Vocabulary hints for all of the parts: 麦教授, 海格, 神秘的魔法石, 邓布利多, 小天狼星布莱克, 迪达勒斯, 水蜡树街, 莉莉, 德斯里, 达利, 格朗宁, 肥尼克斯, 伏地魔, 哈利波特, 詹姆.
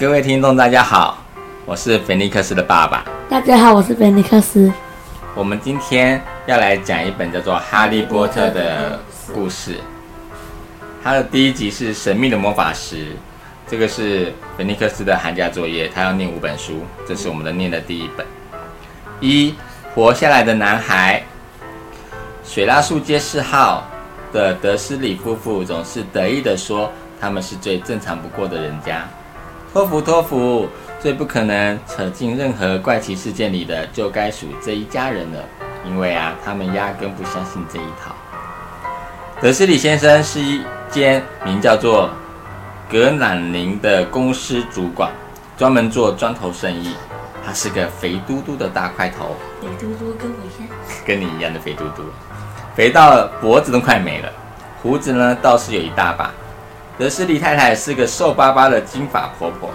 各位听众大家好，我是菲尼克斯的爸爸。大家好，我是菲尼克斯。我们今天要来讲一本叫做《哈利波特》的故事。它的第一集是神秘的魔法石，这个是菲尼克斯的寒假作业，他要念5本书，这是我们的念的第一本。一，活下来的男孩。水拉树街4号的德斯里夫妇总是得意地说他们是最正常不过的人家。托福托福，最不可能扯进任何怪奇事件里的就该属这一家人了，因为啊，他们压根不相信这一套。德斯里先生是一间名叫做格朗宁的公司主管，专门做砖头生意。他是个肥嘟嘟的大块头，肥嘟嘟跟我一样，跟你一样的肥嘟嘟，肥到脖子都快没了，胡子呢倒是有一大把。德斯里太太是个瘦巴巴的金发婆婆，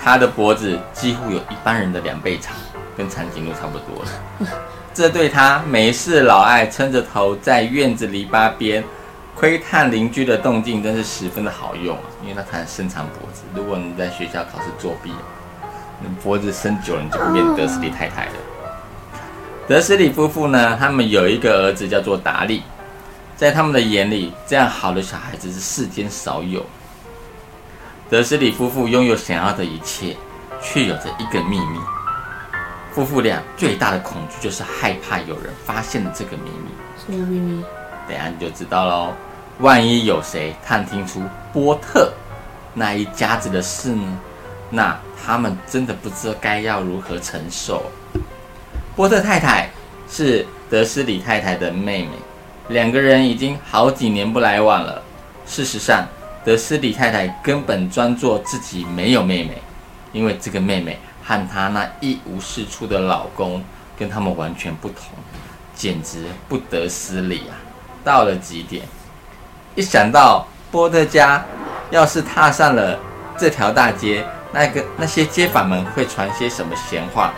她的脖子几乎有一般人的2倍长，跟长颈鹿差不多了。这对她没事老爱撑着头在院子篱笆边窥探邻居的动静真是十分的好用，因为她看伸长脖子。如果你在学校考试作弊，你脖子伸久了，你就会变德斯里太太了。德斯里夫妇呢，他们有一个儿子叫做达利，在他们的眼里，这样好的小孩子是世间少有。德斯里夫妇拥有想要的一切，却有着一个秘密。夫妇俩最大的恐惧就是害怕有人发现了这个秘密。什么秘密？等一下你就知道喽。万一有谁探听出波特那一家子的事呢？那他们真的不知道该要如何承受。波特太太是德斯里太太的妹妹，2个人已经好几年不来往了。事实上，德斯里太太根本装作自己没有妹妹，因为这个妹妹和她那一无是处的老公跟他们完全不同，简直不得思理啊，到了极点。一想到波特家要是踏上了这条大街，那些街坊们会传些什么闲话，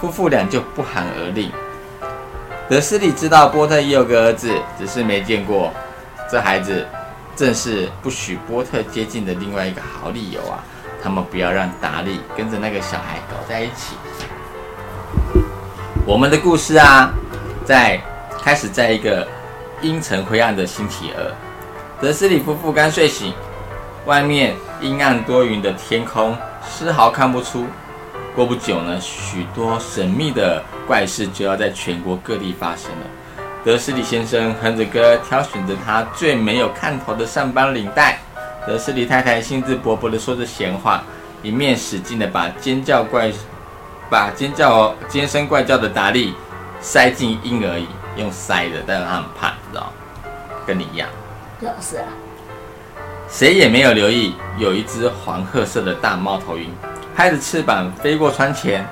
夫妇俩就不寒而栗。德斯里知道波特也有个儿子，只是没见过。这孩子正是不许波特接近的另外一个好理由啊！他们不要让达利跟着那个小孩搞在一起。我们的故事啊，开始在一个阴沉灰暗的星期2，德斯里夫妇刚睡醒，外面阴暗多云的天空丝毫看不出。过不久呢，许多神秘的怪事就要在全国各地发生了。德斯里先生哼着歌，挑选着他最没有看头的上班领带。德斯里太太兴致勃勃地说着闲话，一面使劲地把尖声怪叫的达利塞进婴儿椅，用塞的，但是他很怕，你知道吗？跟你一样。老师啊，谁也没有留意，有一只黄褐色的大猫头鹰拍着翅膀飞过窗前。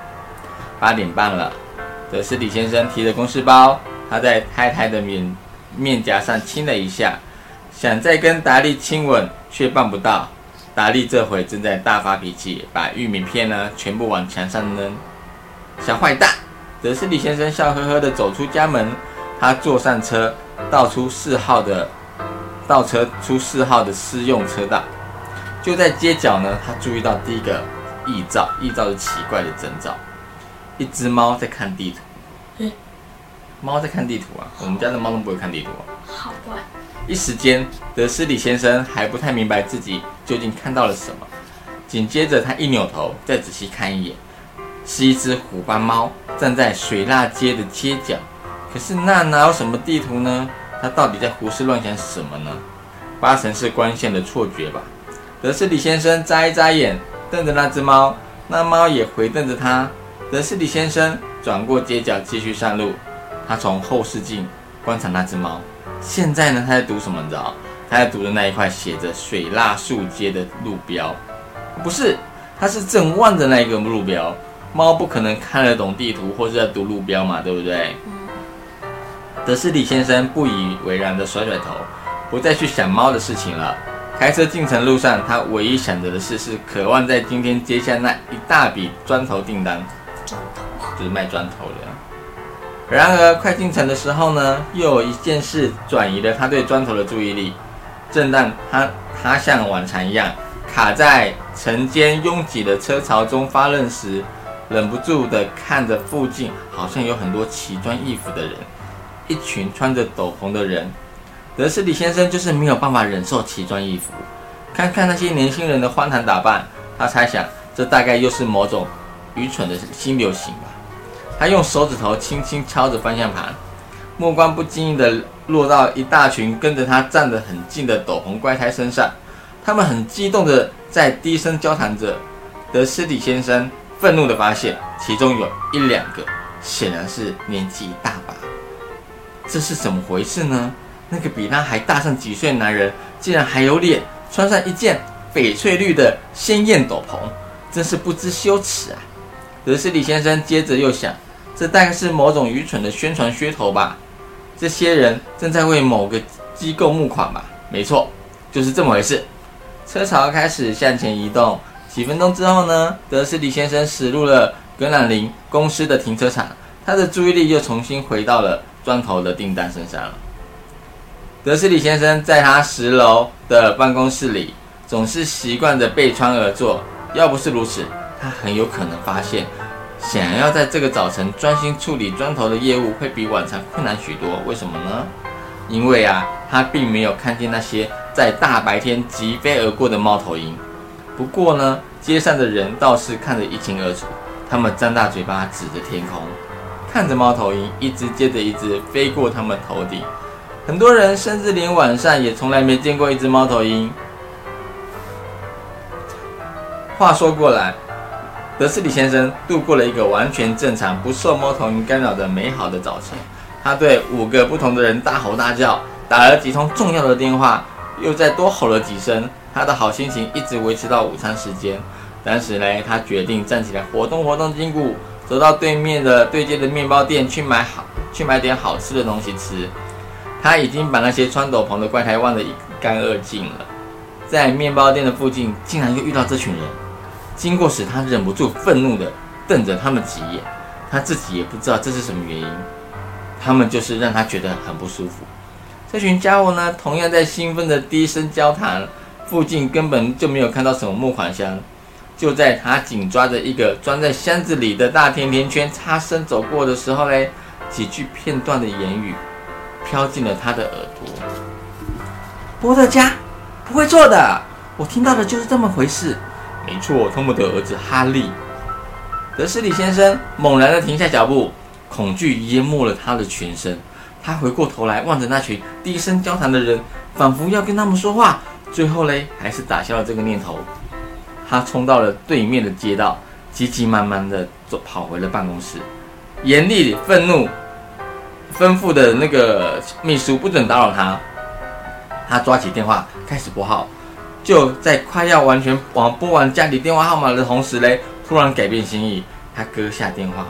8点半了，德斯里先生提着公事包，他在太太的面颊上亲了一下，想再跟达利亲吻，却办不到。达利这回正在大发脾气，把玉米片呢全部往墙上扔。小坏蛋！德斯里先生笑呵呵地走出家门，他坐上车，倒车出4号的私用车道。就在街角呢，他注意到第一个异兆是奇怪的征兆，一只猫在看地图。猫在看地图啊！我们家的猫都不会看地图啊。好怪！一时间，德斯里先生还不太明白自己究竟看到了什么。紧接着，他一扭头，再仔细看一眼，是一只虎斑猫站在水蜡街的街角。可是那哪有什么地图呢？他到底在胡思乱想什么呢？8成是光线的错觉吧。德斯里先生眨一眨眼，瞪着那只猫，那猫也回瞪着他。德斯里先生转过街角，继续上路。他从后视镜观察那只猫。现在呢，他在读什么？你知道？他在读的那一块写着水蜡树街的路标。不是，他是正望着那一个路标。猫不可能看得懂地图或是在读路标嘛，对不对？德斯里先生不以为然的甩头，不再去想猫的事情了。开车进城路上，他唯一想着的事是渴望在今天接下那一大笔砖头订单。砖头就是卖砖头的。然而快进城的时候呢，又有一件事转移了他对砖头的注意力。正当他像往常一样卡在晨间拥挤的车潮中发愣时，忍不住的看着附近好像有很多奇装异服的人，一群穿着斗篷的人。德斯里先生就是没有办法忍受奇装异服，看看那些年轻人的荒唐打扮，他猜想这大概又是某种愚蠢的新流行吧。他用手指头轻轻敲着方向盘，目光不经意的落到一大群跟着他站得很近的斗篷怪胎身上，他们很激动的在低声交谈着。德斯里先生愤怒地发现，其中有一两个显然是年纪一大把。这是怎么回事呢？那个比他还大上几岁的男人，竟然还有脸穿上一件翡翠绿的鲜艳斗篷，真是不知羞耻啊！德斯里先生接着又想，这大概是某种愚蠢的宣传噱头吧？这些人正在为某个机构募款吧？没错，就是这么回事。车潮开始向前移动。几分钟之后呢，德斯里先生驶入了格朗林公司的停车场，他的注意力又重新回到了砖头的订单身上了。德斯里先生在他10楼的办公室里，总是习惯着背穿而坐，要不是如此，他很有可能发现，想要在这个早晨专心处理砖头的业务会比往常困难许多。为什么呢？因为他并没有看见那些在大白天疾飞而过的猫头鹰。不过呢，街上的人倒是看得一清二楚，他们张大嘴巴指着天空，看着猫头鹰一只接着一只飞过他们头顶。很多人甚至连晚上也从来没见过一只猫头鹰。话说过来，德斯里先生度过了一个完全正常、不受猫头鹰干扰的美好的早晨。他对5个不同的人大吼大叫，打了几通重要的电话，又再多吼了几声。他的好心情一直维持到午餐时间，但是呢，他决定站起来活动活动筋骨，走到对面的对街的面包店去买点好吃的东西吃。他已经把那些穿斗篷的怪胎忘得一干二净了。在面包店的附近，竟然又遇到这群人。经过时，他忍不住愤怒地瞪着他们几眼，他自己也不知道这是什么原因。他们就是让他觉得很不舒服。这群家伙呢，同样在兴奋的低声交谈。附近根本就没有看到什么募款箱，就在他紧抓着一个装在箱子里的大甜甜圈擦身走过的时候呢，几句片段的言语飘进了他的耳朵。波特家，不会错的，我听到的就是这么回事。没错，他们的儿子哈利。德斯里先生猛然地停下脚步，恐惧淹没了他的全身。他回过头来望着那群低声交谈的人，仿佛要跟他们说话。最后嘞，还是打消了这个念头。他冲到了对面的街道，急急忙忙的跑回了办公室，严厉愤怒吩咐的那个秘书不准打扰他。他抓起电话开始拨号，就在快要完全拨完家里电话号码的同时嘞，突然改变心意，他割下电话，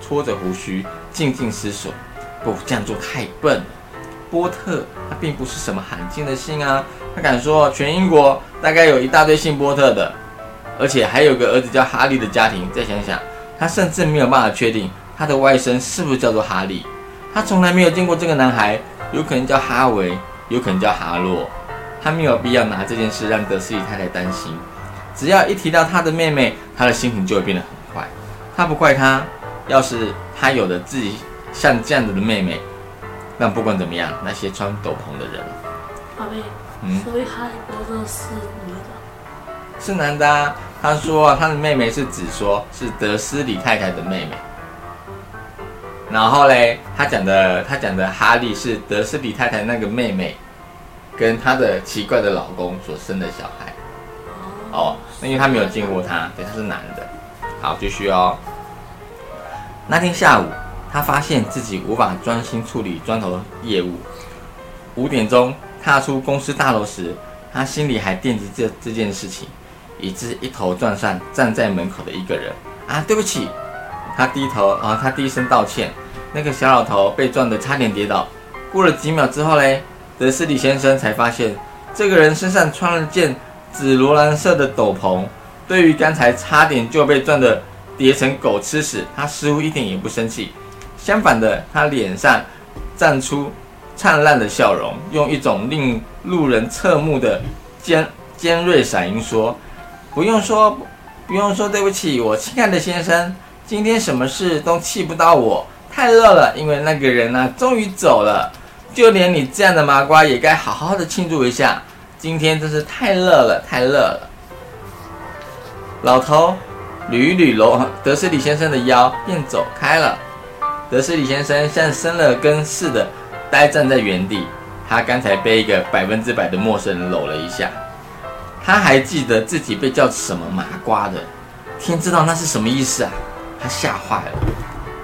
搓着胡须，静静思索：不，这样做太笨了。波特他并不是什么罕见的姓啊，他敢说全英国大概有一大堆姓波特的，而且还有个儿子叫哈利的家庭。再想想，他甚至没有办法确定他的外甥是不是叫做哈利。他从来没有见过这个男孩，有可能叫哈维，有可能叫哈洛。他没有必要拿这件事让德斯里太太担心，只要一提到他的妹妹，他的心情就会变得很坏。他不怪他，要是他有了自己像这样的妹妹。但不管怎么样，那些穿斗篷的人，宝贝，所以哈利波特是女的？是男的啊。他说他的妹妹是指说是德斯里太太的妹妹。然后嘞，他讲的哈利是德斯里太太那个妹妹跟她的奇怪的老公所生的小孩。哦，那因为他没有见过他，对，他是男的。好，继续哦。那天下午。他发现自己无法专心处理砖头业务。5点钟踏出公司大楼时，他心里还惦记着这件事情，以致一头撞上站在门口的一个人。啊，对不起！他低声道歉。那个小老头被撞得差点跌倒。过了几秒之后嘞，德斯里先生才发现，这个人身上穿了件紫罗兰色的斗篷。对于刚才差点就被撞得跌成狗吃屎，他似乎一点也不生气。相反的，他脸上绽出灿烂的笑容，用一种令路人侧目的尖锐嗓音说：“不用说，对不起，我亲爱的先生，今天什么事都气不到我，太热了。因为那个人呢，终于走了，就连你这样的麻瓜也该好好的庆祝一下。今天真是太热了，太热了。”老头捋一捋德斯里先生的腰，便走开了。德斯里先生像生了根似的呆站在原地，他刚才被一个100%的陌生人搂了一下。他还记得自己被叫什么麻瓜的，天知道那是什么意思啊！他吓坏了，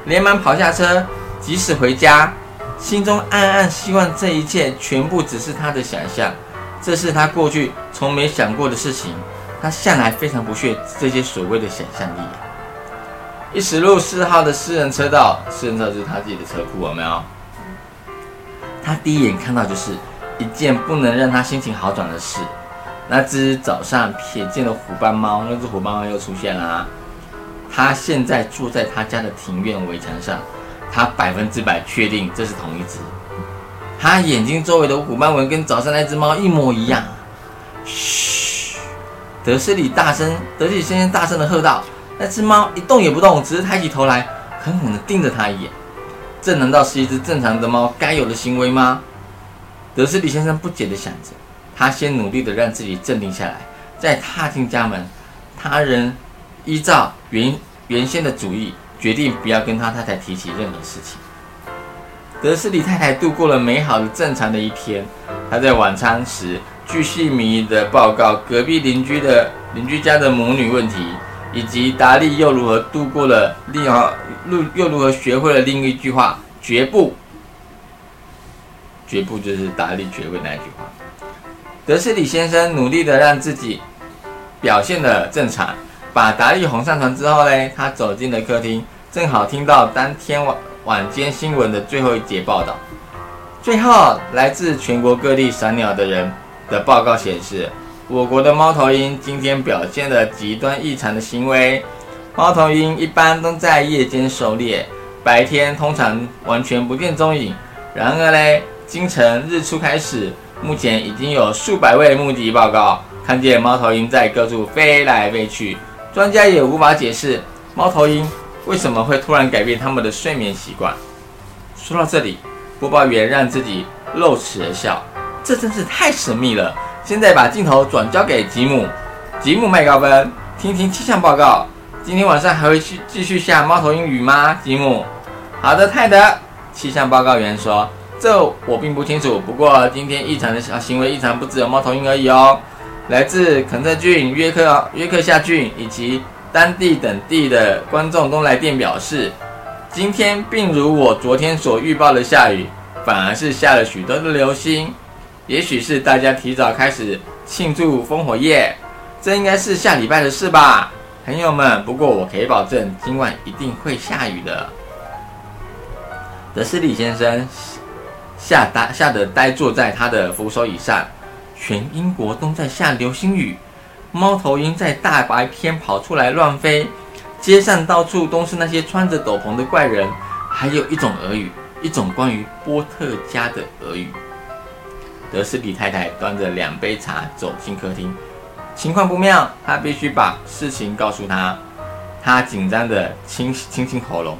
连忙跑下车，即使回家，心中暗暗希望这一切全部只是他的想象，这是他过去从没想过的事情。他向来非常不屑这些所谓的想象力。一驶入4号的私人车道就是他自己的车库，有没有？他第一眼看到就是一件不能让他心情好转的事，那只早上瞥见的虎斑猫，那只虎斑猫又出现了啊！他现在坐在他家的庭院围墙上，他100%确定这是同一只。他眼睛周围的虎斑纹跟早上那只猫一模一样。嘘！德斯里先生大声的喝道：“那只猫一动也不动，只是抬起头来，狠狠的盯着他一眼。这难道是一只正常的猫该有的行为吗？”德斯里先生不解的想着，他先努力的让自己镇定下来，再踏进家门。他仍依照原先的主意，决定不要跟他太太提起任何事情。德斯里太太度过了美好的正常的一天。她在晚餐时巨细靡遗的报告隔壁邻居家的母女问题，以及达利又如何学会了另一句话“绝不”。绝不就是达利学会那一句话。德斯里先生努力的让自己表现的正常，把达利哄上床之后呢，他走进了客厅，正好听到当天晚间新闻的最后一节报道。最后，来自全国各地赏鸟的人的报告显示，我国的猫头鹰今天表现了极端异常的行为。猫头鹰一般都在夜间狩猎，白天通常完全不见踪影。然而呢，今晨日出开始，目前已经有数百位目击报告看见猫头鹰在各处飞来飞去，专家也无法解释猫头鹰为什么会突然改变他们的睡眠习惯。说到这里，播报员让自己露齿而笑，这真是太神秘了。现在把镜头转交给吉姆麦高芬，听听气象报告。今天晚上还会继续下猫头鹰雨吗？吉姆。好的，泰德。气象报告员说，这我并不清楚，不过今天异常的行为异常不只有猫头鹰而已哦。来自肯特郡、约克夏郡以及当地等地的观众都来电表示，今天并如我昨天所预报的下雨，反而是下了许多的流星。也许是大家提早开始庆祝烽火夜，这应该是下礼拜的事吧，朋友们。不过我可以保证，今晚一定会下雨的。德斯里先生吓得呆坐在他的扶手椅上，全英国都在下流星雨，猫头鹰在大白天跑出来乱飞，街上到处都是那些穿着斗篷的怪人，还有一种俄语，一种关于波特家的俄语。德斯里太太端着2杯茶走进客厅，情况不妙，她必须把事情告诉他。她紧张的清清喉咙，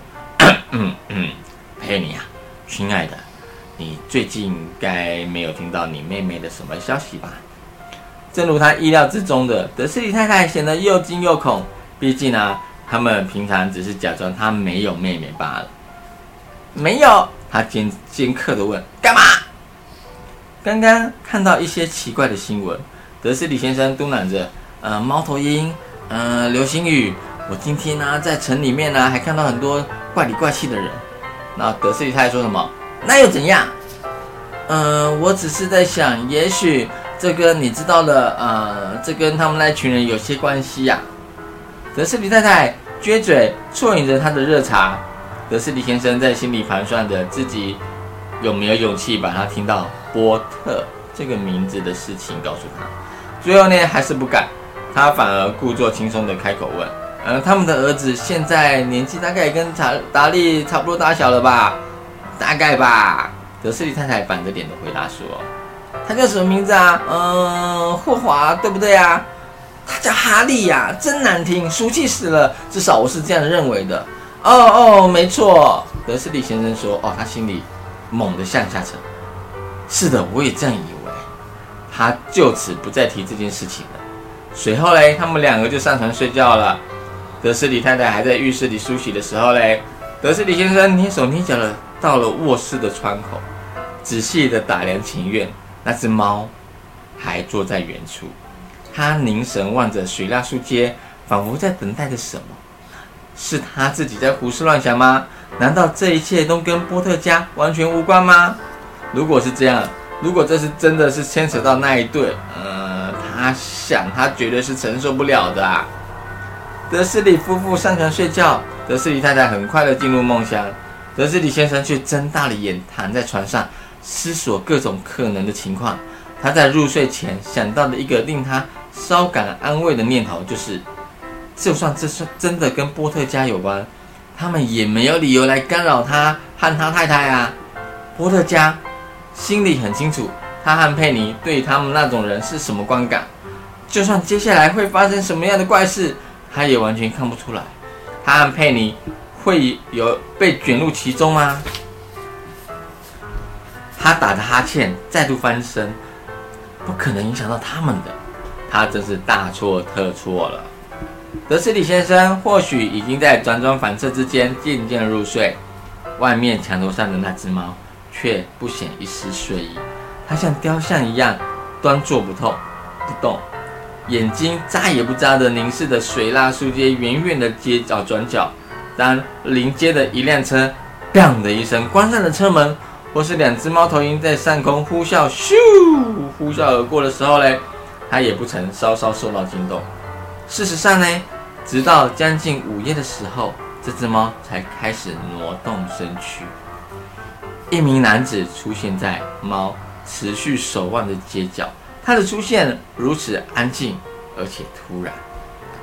佩妮啊，亲爱的，你最近该没有听到你妹妹的什么消息吧？正如他意料之中的，德斯里太太显得又惊又恐，毕竟啊，他们平常只是假装她没有妹妹罢了。没有？他尖刻的问，干嘛？刚刚看到一些奇怪的新闻，德斯里先生嘟囔着，猫头鹰，流星雨，我今天呢，在城里面呢，还看到很多怪里怪气的人。那德斯里太太说什么？那又怎样？我只是在想，也许这跟你知道的，这跟他们那群人有些关系呀。德斯里太太撅嘴啜饮着她的热茶。德斯里先生在心里盘算着自己有没有勇气把他听到波特这个名字的事情告诉他。最后呢，还是不敢，他反而故作轻松的开口问：“他们的儿子现在年纪大概跟达利差不多大小了吧？”大概吧，德斯里太太板着脸的回答说。他叫什么名字啊？霍华对不对啊？他叫哈利呀、啊，真难听，俗气死了。至少我是这样认为的。哦，没错。德斯利先生说，哦，他心里猛地向下沉。是的，我也这样以为。他就此不再提这件事情了。随后嘞，他们两个就上床睡觉了。德斯里太太还在浴室里梳洗的时候嘞，德斯里先生蹑手蹑脚的到了卧室的窗口，仔细的打量庭院。那只猫还坐在原处，他凝神望着水蜡树街，仿佛在等待着什么。是他自己在胡思乱想吗？难道这一切都跟波特家完全无关吗？如果是这样，如果这是真的是牵扯到那一对，他想他绝对是承受不了的啊。德斯里夫妇上床睡觉，德斯里太太很快的进入梦乡，德斯里先生却睁大了眼躺在床上，思索各种可能的情况。他在入睡前想到的一个令他稍感安慰的念头就是，就算这是真的跟波特家有关，他们也没有理由来干扰他和他太太啊。波特家心里很清楚，他和佩妮对他们那种人是什么观感，就算接下来会发生什么样的怪事，他也完全看不出来。他和佩妮会有被卷入其中吗？他打着哈欠再度翻身，不可能影响到他们的。他真是大错特错了。德斯里先生或许已经在辗转反侧之间渐渐入睡，外面墙头上的那只猫却不显一丝睡意，它像雕像一样端坐不动，眼睛眨也不眨的凝视着水蜡树街远远的街角转角。当临街的一辆车“砰”的一声关上了车门，或是两只猫头鹰在上空呼啸咻呼啸而过的时候嘞，他也不曾稍稍受到惊动。事实上呢，直到将近午夜的时候，这只猫才开始挪动身躯。一名男子出现在猫持续守望的街角，他的出现如此安静而且突然，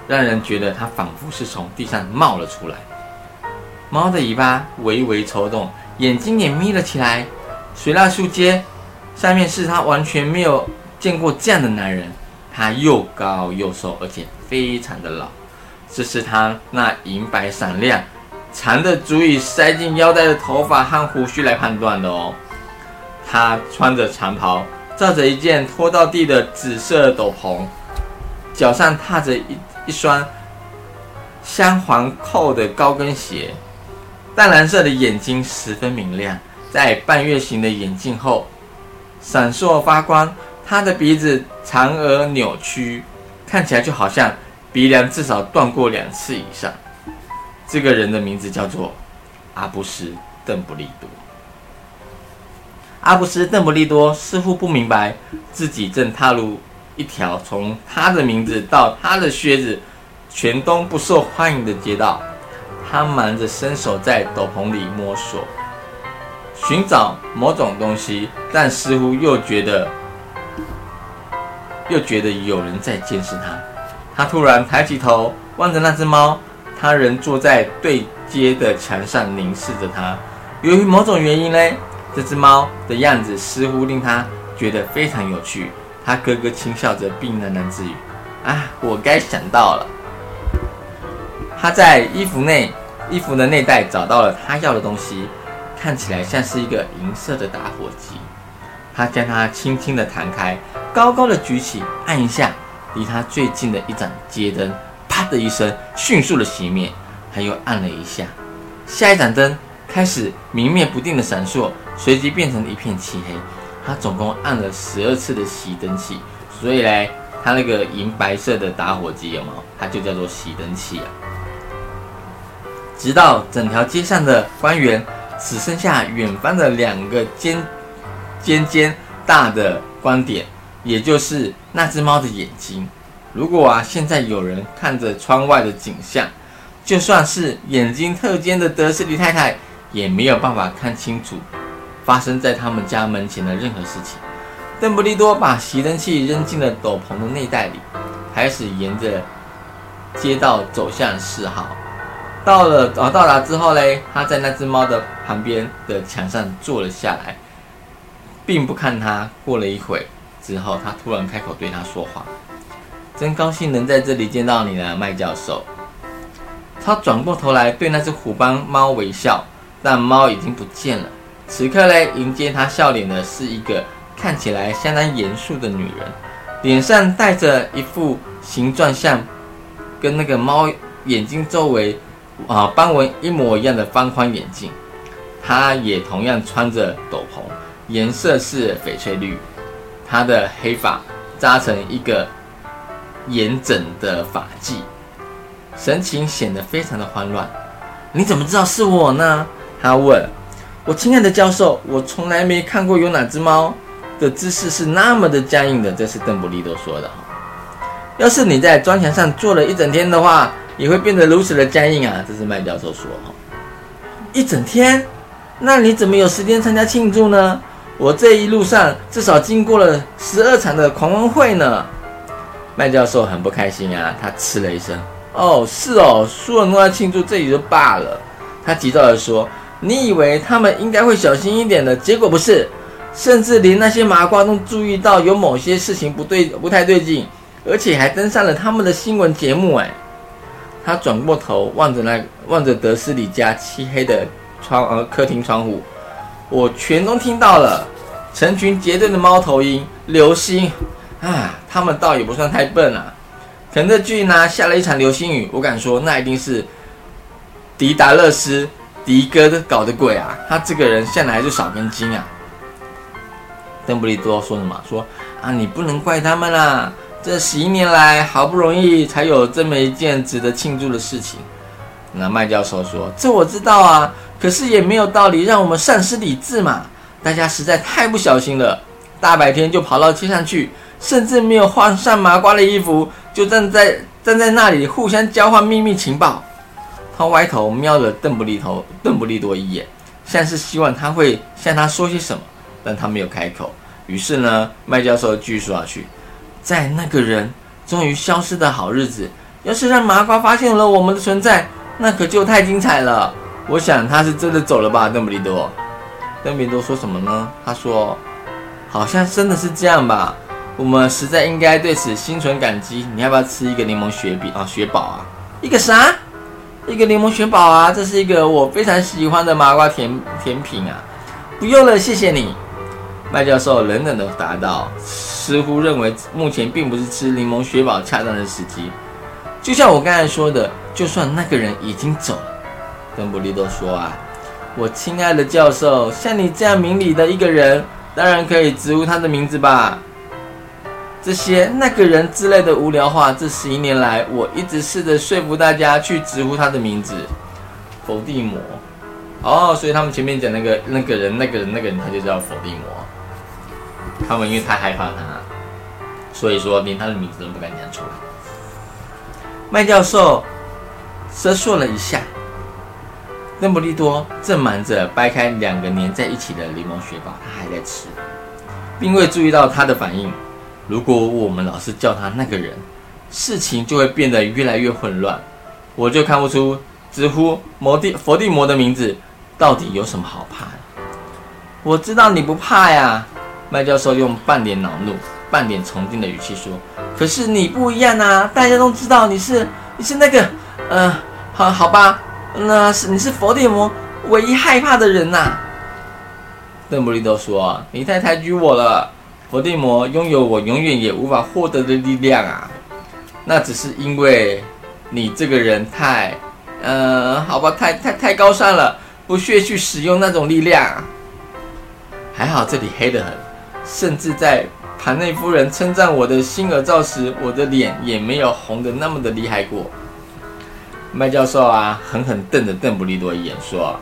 让人觉得他仿佛是从地上冒了出来。猫的尾巴微微抽动，眼睛也眯了起来。水蜡树街上面是他完全没有见过这样的男人，他又高又瘦，而且非常的老。这是他那银白闪亮、长的足以塞进腰带的头发和胡须来判断的哦。他穿着长袍，罩着一件拖到地的紫色斗篷，脚上踏着一双镶黄扣的高跟鞋。淡蓝色的眼睛十分明亮，在半月形的眼镜后闪烁发光。他的鼻子长而扭曲，看起来就好像鼻梁至少断过2次以上。这个人的名字叫做阿布斯·邓布利多。阿布斯·邓布利多似乎不明白自己正踏入一条从他的名字到他的靴子全都不受欢迎的街道。他忙着伸手在斗篷里摸索，寻找某种东西，但似乎又觉得有人在监视他。他突然抬起头望着那只猫，他仍坐在对街的墙上凝视着他。由于某种原因呢，这只猫的样子似乎令他觉得非常有趣。他咯咯轻笑着，并喃喃自语：“啊，我该想到了。”他在衣服的内袋找到了他要的东西，看起来像是一个银色的打火机。他将它轻轻地弹开，高高的举起，按一下，离他最近的一盏街灯，啪的一声，迅速的熄灭。他又按了一下，下一盏灯开始明灭不定的闪烁，随即变成一片漆黑。他总共按了12次的熄灯器，所以嘞，他那个银白色的打火机有没有？它就叫做熄灯器啊。直到整条街上的官员只剩下远方的2个尖尖大的光点，也就是那只猫的眼睛。如果啊，现在有人看着窗外的景象，就算是眼睛特尖的德斯里太太，也没有办法看清楚发生在他们家门前的任何事情。邓布利多把熄灯器扔进了斗篷的内袋里，开始沿着街道走向4号。到达之后嘞，他在那只猫的旁边的墙上坐了下来，并不看它。过了一会，之后，他突然开口对他说话：“真高兴能在这里见到你了，麦教授。”他转过头来对那只虎斑猫微笑，但猫已经不见了。此刻嘞，迎接他笑脸的是一个看起来相当严肃的女人，脸上带着一副形状像跟那个猫眼睛周围斑纹一模一样的方框眼镜。她也同样穿着斗篷，颜色是翡翠绿。她的黑发扎成一个严整的发髻，神情显得非常的慌乱。你怎么知道是我呢？她问。我亲爱的教授，我从来没看过有哪只猫的姿势是那么的僵硬的，这是邓布利多说的。要是你在砖墙上坐了一整天的话，也会变得如此的僵硬啊，这是麦教授说。一整天？那你怎么有时间参加庆祝呢？我这一路上至少经过了12场的狂欢会呢。麦教授很不开心啊，他嗤了一声。哦，是哦，所有人都在庆祝，这也就罢了。他急躁地说。你以为他们应该会小心一点的，结果不是，甚至连那些麻瓜都注意到有某些事情不太对劲，而且还登上了他们的新闻节目。他转过头望着德斯里家漆黑的客厅窗户，我全都听到了，成群结队的猫头鹰、流星啊，他们倒也不算太笨啊。肯特郡呢下了一场流星雨，我敢说那一定是迪达勒斯。迪哥搞的鬼啊！他这个人向来就少根筋啊。邓布利多说什么？说啊，你不能怪他们啦。这11年来，好不容易才有这么一件值得庆祝的事情。那麦教授说：“这我知道啊，可是也没有道理让我们丧失理智嘛。大家实在太不小心了，大白天就跑到街上去，甚至没有换上麻瓜的衣服，就站在那里互相交换秘密情报。”他歪头瞄了邓布利多一眼，像是希望他会向他说些什么，但他没有开口。于是呢，麦教授继续说下去：“在那个人终于消失的好日子，要是让麻瓜发现了我们的存在，那可就太精彩了。我想他是真的走了吧，邓布利多。”邓布利多说什么呢？他说：“好像真的是这样吧。我们实在应该对此心存感激。你要不要吃一个柠檬雪宝啊？一个啥？”一个柠檬雪宝啊，这是一个我非常喜欢的麻瓜甜品啊！不用了，谢谢你。麦教授冷冷地答道，似乎认为目前并不是吃柠檬雪宝恰当的时机。就像我刚才说的，就算那个人已经走了，邓布利多说啊，我亲爱的教授，像你这样明理的一个人，当然可以直呼他的名字吧。这些那个人之类的无聊话，这11年来我一直试着说服大家去直呼他的名字，伏地魔。哦，所以他们前面讲那个人，他就叫伏地魔。他们因为太害怕他，所以说连他的名字都不敢讲出来。麦教授瑟缩了一下，邓布利多正忙着掰开两个粘在一起的柠檬雪宝，他还在吃，并未注意到他的反应。如果我们老是叫他那个人，事情就会变得越来越混乱。我就看不出直呼佛地魔的名字到底有什么好怕的。我知道你不怕呀，麦教授用半点恼怒、半点崇敬的语气说。可是你不一样啊，大家都知道你是那个好吧，那是你是佛地魔唯一害怕的人呐。邓布利多说：“你太抬举我了。”伏地魔拥有我永远也无法获得的力量啊！那只是因为你这个人太高尚了，不屑去使用那种力量啊。还好这里黑得很，甚至在盘内夫人称赞我的新耳罩时，我的脸也没有红得那么的厉害过。麦教授啊，狠狠瞪着邓布利多一眼说：“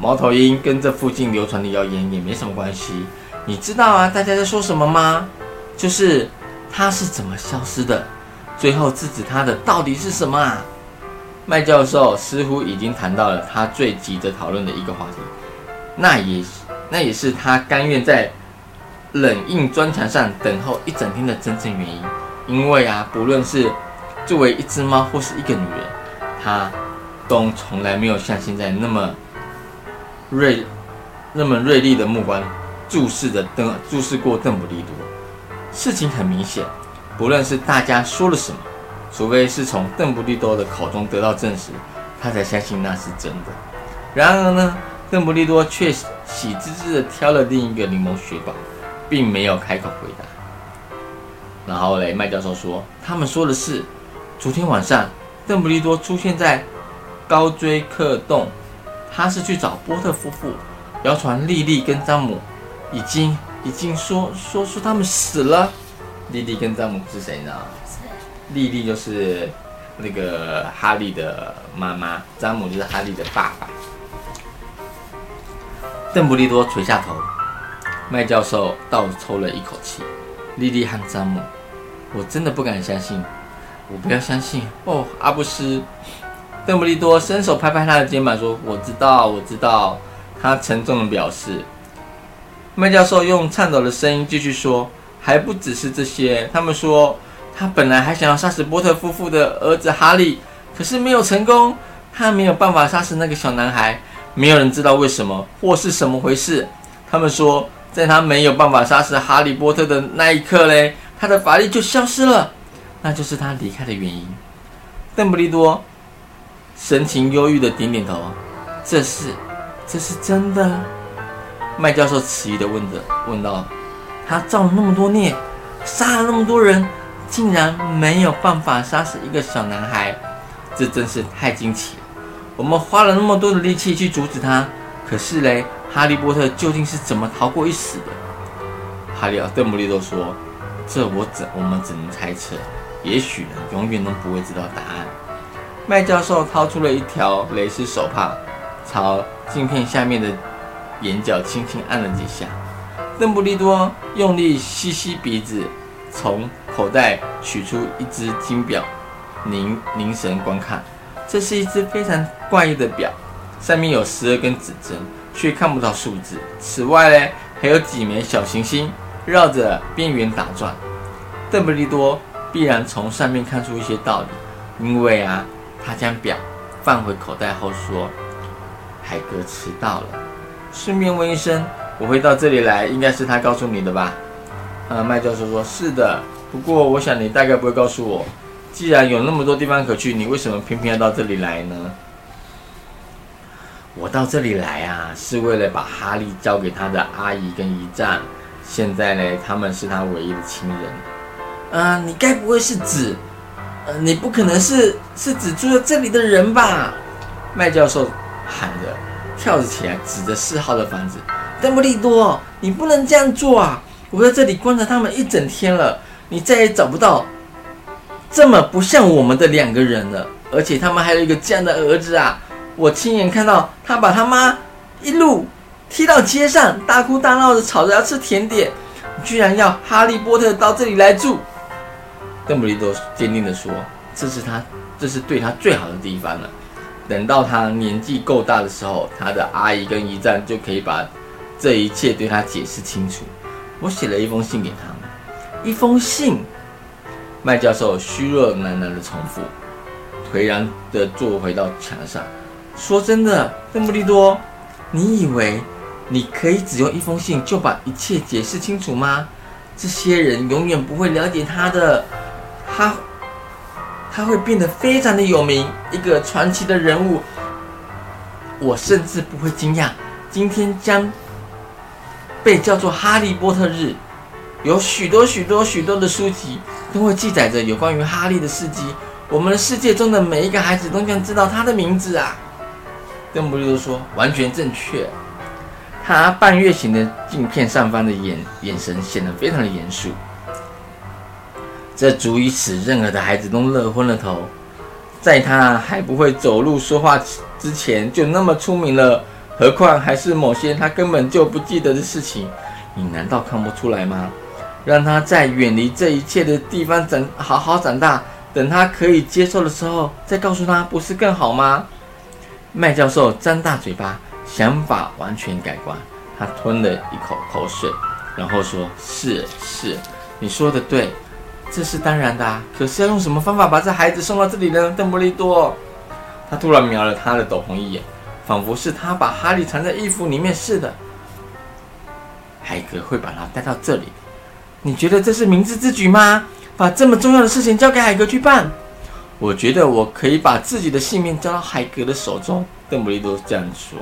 猫头鹰跟这附近流传的谣言也没什么关系。”你知道啊，大家在说什么吗？就是他是怎么消失的，最后制止他的到底是什么啊？麦教授似乎已经谈到了他最急着讨论的一个话题，那也是他甘愿在冷硬砖墙上等候一整天的真正原因。因为啊，不论是作为一只猫或是一个女人，他都从来没有像现在那么锐利的目光注视过邓布利多，事情很明显，不论是大家说了什么，除非是从邓布利多的口中得到证实，他才相信那是真的。然而呢，邓布利多却喜滋滋的挑了另一个柠檬雪宝，并没有开口回答。然后嘞，麦教授说，他们说的是昨天晚上邓布利多出现在高追克洞，他是去找波特夫妇，谣传莉莉跟詹姆已经说他们死了。莉莉跟詹姆是谁呢？莉莉就是那个哈利的妈妈，詹姆就是哈利的爸爸。邓布利多垂下头，麦教授倒抽了一口气。莉莉和詹姆，我真的不敢相信，我不要相信哦，阿布斯。邓布利多伸手拍拍他的肩膀说，我知道。他沉重的表示。麦教授用颤抖的声音继续说，还不只是这些，他们说他本来还想要杀死波特夫妇的儿子哈利，可是没有成功，他没有办法杀死那个小男孩，没有人知道为什么或是什么回事。他们说在他没有办法杀死哈利波特的那一刻嘞，他的法力就消失了，那就是他离开的原因。邓布利多神情忧郁的点点头，这是真的？麦教授迟疑的问道，他造了那么多孽，杀了那么多人，竟然没有办法杀死一个小男孩，这真是太惊奇了。我们花了那么多的力气去阻止他，可是嘞，哈利波特究竟是怎么逃过一死的？邓布利多说，我们只能猜测，也许人永远都不会知道答案。麦教授掏出了一条蕾丝手帕，朝镜片下面的眼角轻轻按了几下。邓布利多用力吸吸鼻子，从口袋取出一只金表，凝神观看。这是一只非常怪异的表，上面有12根指针，却看不到数字。此外呢，还有几枚小行星绕着边缘打转。邓布利多必然从上面看出一些道理，因为啊，他将表放回口袋后说，海格迟到了，顺便问一声，我会到这里来，应该是他告诉你的吧？麦教授说，是的，不过我想你大概不会告诉我，既然有那么多地方可去，你为什么偏偏要到这里来呢？我到这里来啊，是为了把哈利交给他的阿姨跟姨丈，现在呢，他们是他唯一的亲人。你该不会是指你不可能是指住了这里的人吧？麦教授喊着，跳着起来，指着4号的房子。邓布利多，你不能这样做啊！我在这里观察他们一整天了，你再也找不到这么不像我们的2个人了。而且他们还有一个这样的儿子啊！我亲眼看到他把他妈一路踢到街上，大哭大闹的吵着要吃甜点。你居然要哈利波特到这里来住！邓布利多坚定地说：“这是对他最好的地方了。等到他年纪够大的时候，他的阿姨跟姨丈就可以把这一切对他解释清楚。我写了一封信给他们。”一封信，麦教授虚弱喃喃地重复，颓然地坐回到墙上。说真的，邓布利多，你以为你可以只用一封信就把一切解释清楚吗？这些人永远不会了解他的。他会变得非常的有名，一个传奇的人物。我甚至不会惊讶，今天将被叫做哈利波特日，有许多的书籍都会记载着有关于哈利的事迹。我们的世界中的每一个孩子都将知道他的名字啊！邓布利多说，完全正确。他半月形的镜片上方的眼神显得非常的严肃，这足以使任何的孩子都乐昏了头。在他还不会走路说话之前就那么出名了，何况还是某些他根本就不记得的事情。你难道看不出来吗？让他在远离这一切的地方好好长大，等他可以接受的时候再告诉他，不是更好吗？麦教授张大嘴巴，想法完全改观。他吞了一口口水，然后说，是，你说的对，这是当然的啊。可是要用什么方法把这孩子送到这里呢？邓布利多，他突然瞄了他的斗篷一眼，仿佛是他把哈利藏在衣服里面似的。海格会把他带到这里，你觉得这是明智之举吗？把这么重要的事情交给海格去办。我觉得我可以把自己的性命交到海格的手中。邓布利多这样说。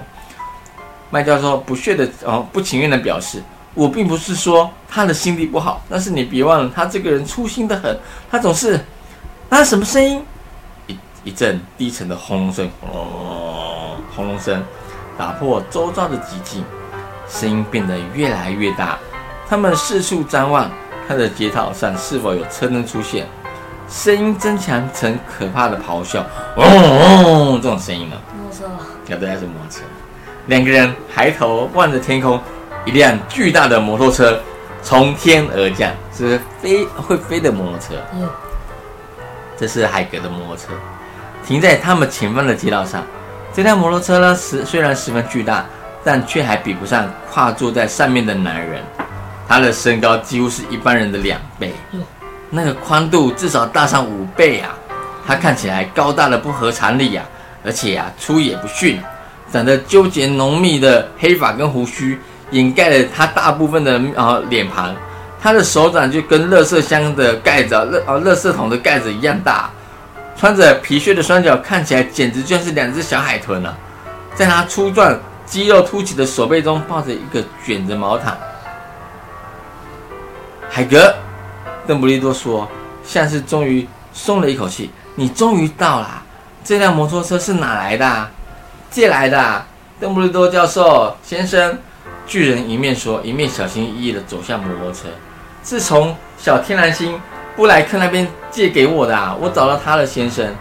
麦教授不情愿地表示，我并不是说他的心地不好，但是你别忘了，他这个人粗心得很。他总是，那什么声音？一阵低沉的轰隆声，轰隆声打破周遭的寂静，声音变得越来越大。他们四处张望，看着街道上是否有车灯出现。声音增强成可怕的咆哮，嗡嗡嗡，这种声音呢？没错，要不要是摩托车？两个人抬头望着天空。一辆巨大的摩托车从天而降，是会飞的摩托车。这是海格的摩托车，停在他们前方的街道上。这辆摩托车呢，虽然十分巨大，但却还比不上跨坐在上面的男人。他的身高几乎是一般人的2倍，那个宽度至少大上5倍啊！他看起来高大的不合常理啊，而且啊，粗野不驯，长得纠结浓密的黑发跟胡须。掩盖了他大部分的脸庞，他的手掌就跟垃圾箱的盖子垃圾桶的盖子一样大。穿着皮靴的双脚看起来简直就像是2只小海豚了。在他粗壮、肌肉凸起的手背中抱着一个卷着毛毯。海格，邓布利多说，像是终于松了一口气，你终于到啦！这辆摩托车是哪来的啊？借来的啊，邓布利多教授先生。巨人一面说，一面小心翼翼地走向摩托车。是从小天狼星布莱克那边借给我的啊！我找到他了，先生。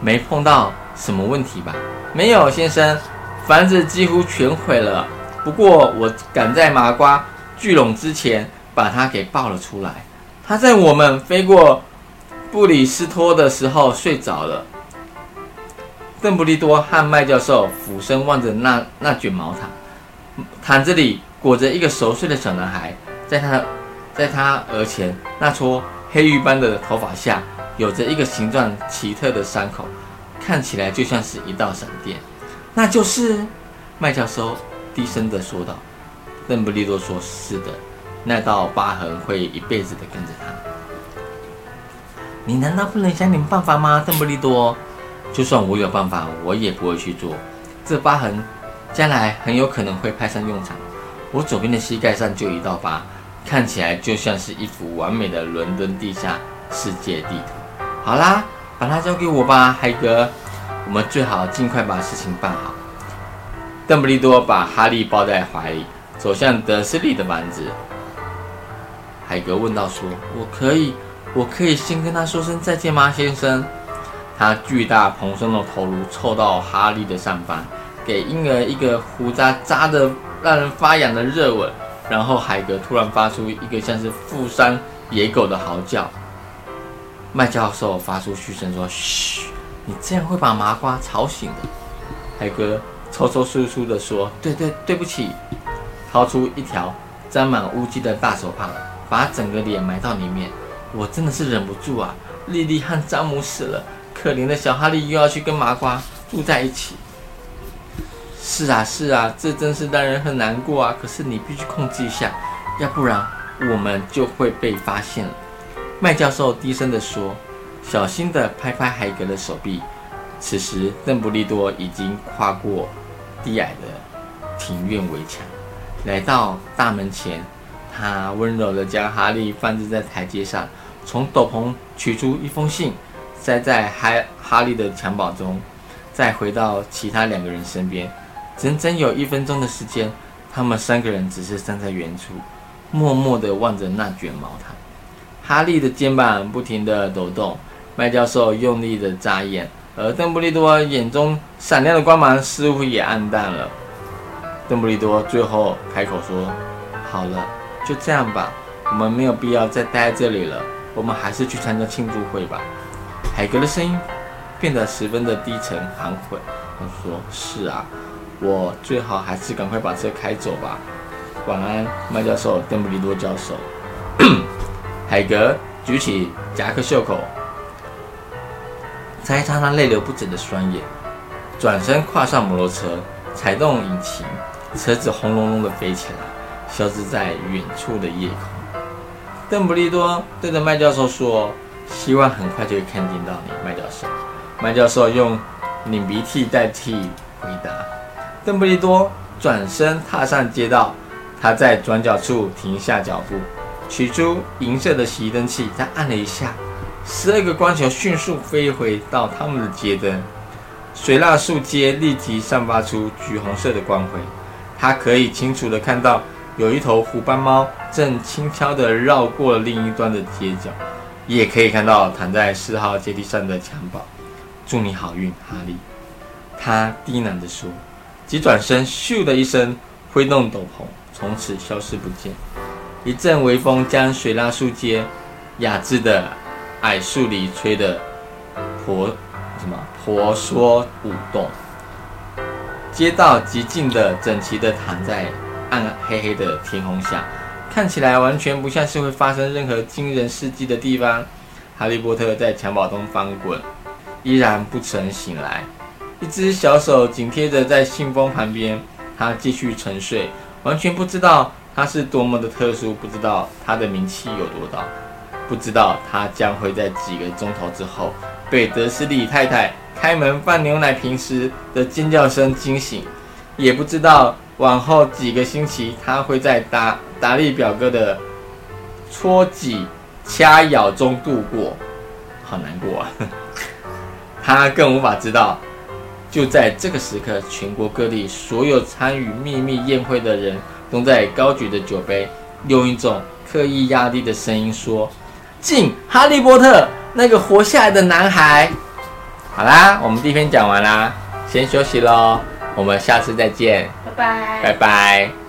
没碰到什么问题吧？没有，先生。房子几乎全毁了，不过我赶在麻瓜聚拢之前把他给抱了出来。他在我们飞过布里斯托的时候睡着了。邓布利多和麦教授俯身望着那卷毛毯。毯子里裹着一个熟睡的小男孩，在他额前那撮黑玉般的头发下，有着一个形状奇特的伤口，看起来就像是一道闪电。那就是麦教授低声地说道。邓布利多说：“是的，那道疤痕会一辈子的跟着他。你难道不能想点办法吗，邓布利多？就算我有办法，我也不会去做。这疤痕。”将来很有可能会派上用场。我左边的膝盖上就有一道疤，看起来就像是一幅完美的伦敦地下世界地图。好啦，把它交给我吧，海格。我们最好尽快把事情办好。邓布利多把哈利抱在怀里，走向德斯利的房子。海格问道说：“我可以先跟他说声再见吗，先生？”他巨大蓬松的头颅凑到哈利的上方。给婴儿一个胡渣扎得让人发痒的热吻，然后海格突然发出一个像是负伤野狗的嚎叫。麦教授发出嘘声说：“嘘，你这样会把麻瓜吵醒的。”海格抽抽搐搐地说：“对不起。”掏出一条沾满污迹的大手帕，把整个脸埋到里面。我真的是忍不住啊！莉莉和詹姆死了，可怜的小哈利又要去跟麻瓜住在一起。是啊，这真是让人很难过啊！可是你必须控制一下，要不然我们就会被发现了。”麦教授低声地说，小心地拍拍海格的手臂。此时，邓布利多已经跨过低矮的庭院围墙，来到大门前。他温柔地将哈利放置在台阶上，从斗篷取出一封信，塞在哈利的襁褓中，再回到其他两个人身边。整整有1分钟的时间，他们三个人只是站在原处，默默地望着那卷毛毯。哈利的肩膀不停地抖动，麦教授用力地眨眼，而邓布利多眼中闪亮的光芒似乎也暗淡了。邓布利多最后开口说：“好了，就这样吧，我们没有必要再待在这里了，我们还是去参加庆祝会吧。”海格的声音变得十分的低沉含混。他说：“是啊。”我最好还是赶快把车开走吧。晚安，麦教授，邓布利多教授。海格举起夹克袖口，擦一擦那泪流不止的双眼，转身跨上摩托车，踩动引擎，车子轰隆隆地飞起来，消失在远处的夜空。邓布利多对着麦教授说：“希望很快就会看见到你，麦教授。”麦教授用擤鼻涕代替回答。邓布利多转身踏上街道，他在转角处停下脚步，取出银色的熄灯器，他按了一下，12个光球迅速飞回到他们的街灯，水蜡树街立即散发出橘红色的光辉。他可以清楚地看到，有一头虎斑猫正轻巧地绕过另一端的街角，也可以看到躺在4号阶梯上的襁褓。祝你好运，哈利，他低喃着说，即转身，咻的一声挥动斗篷，从此消失不见。一阵微风将水蜡树街雅致的矮树篱吹得婆娑舞动，街道极静的整齐的躺在暗黑黑的天空下，看起来完全不像是会发生任何惊人事迹的地方。哈利波特在襁褓中翻滚，依然不曾醒来。一只小手紧贴着在信封旁边，他继续沉睡，完全不知道他是多么的特殊，不知道他的名气有多大，不知道他将会在几个钟头之后被德斯里太太开门放牛奶瓶时的尖叫声惊醒，也不知道往后几个星期他会在达利表哥的戳挤掐咬中度过。好难过啊他更无法知道，就在这个时刻，全国各地所有参与秘密宴会的人都在高举着酒杯，用一种刻意压低的声音说：“敬哈利波特，那个活下来的男孩。”好啦，我们第一篇讲完啦，先休息咯，我们下次再见，拜拜，拜拜。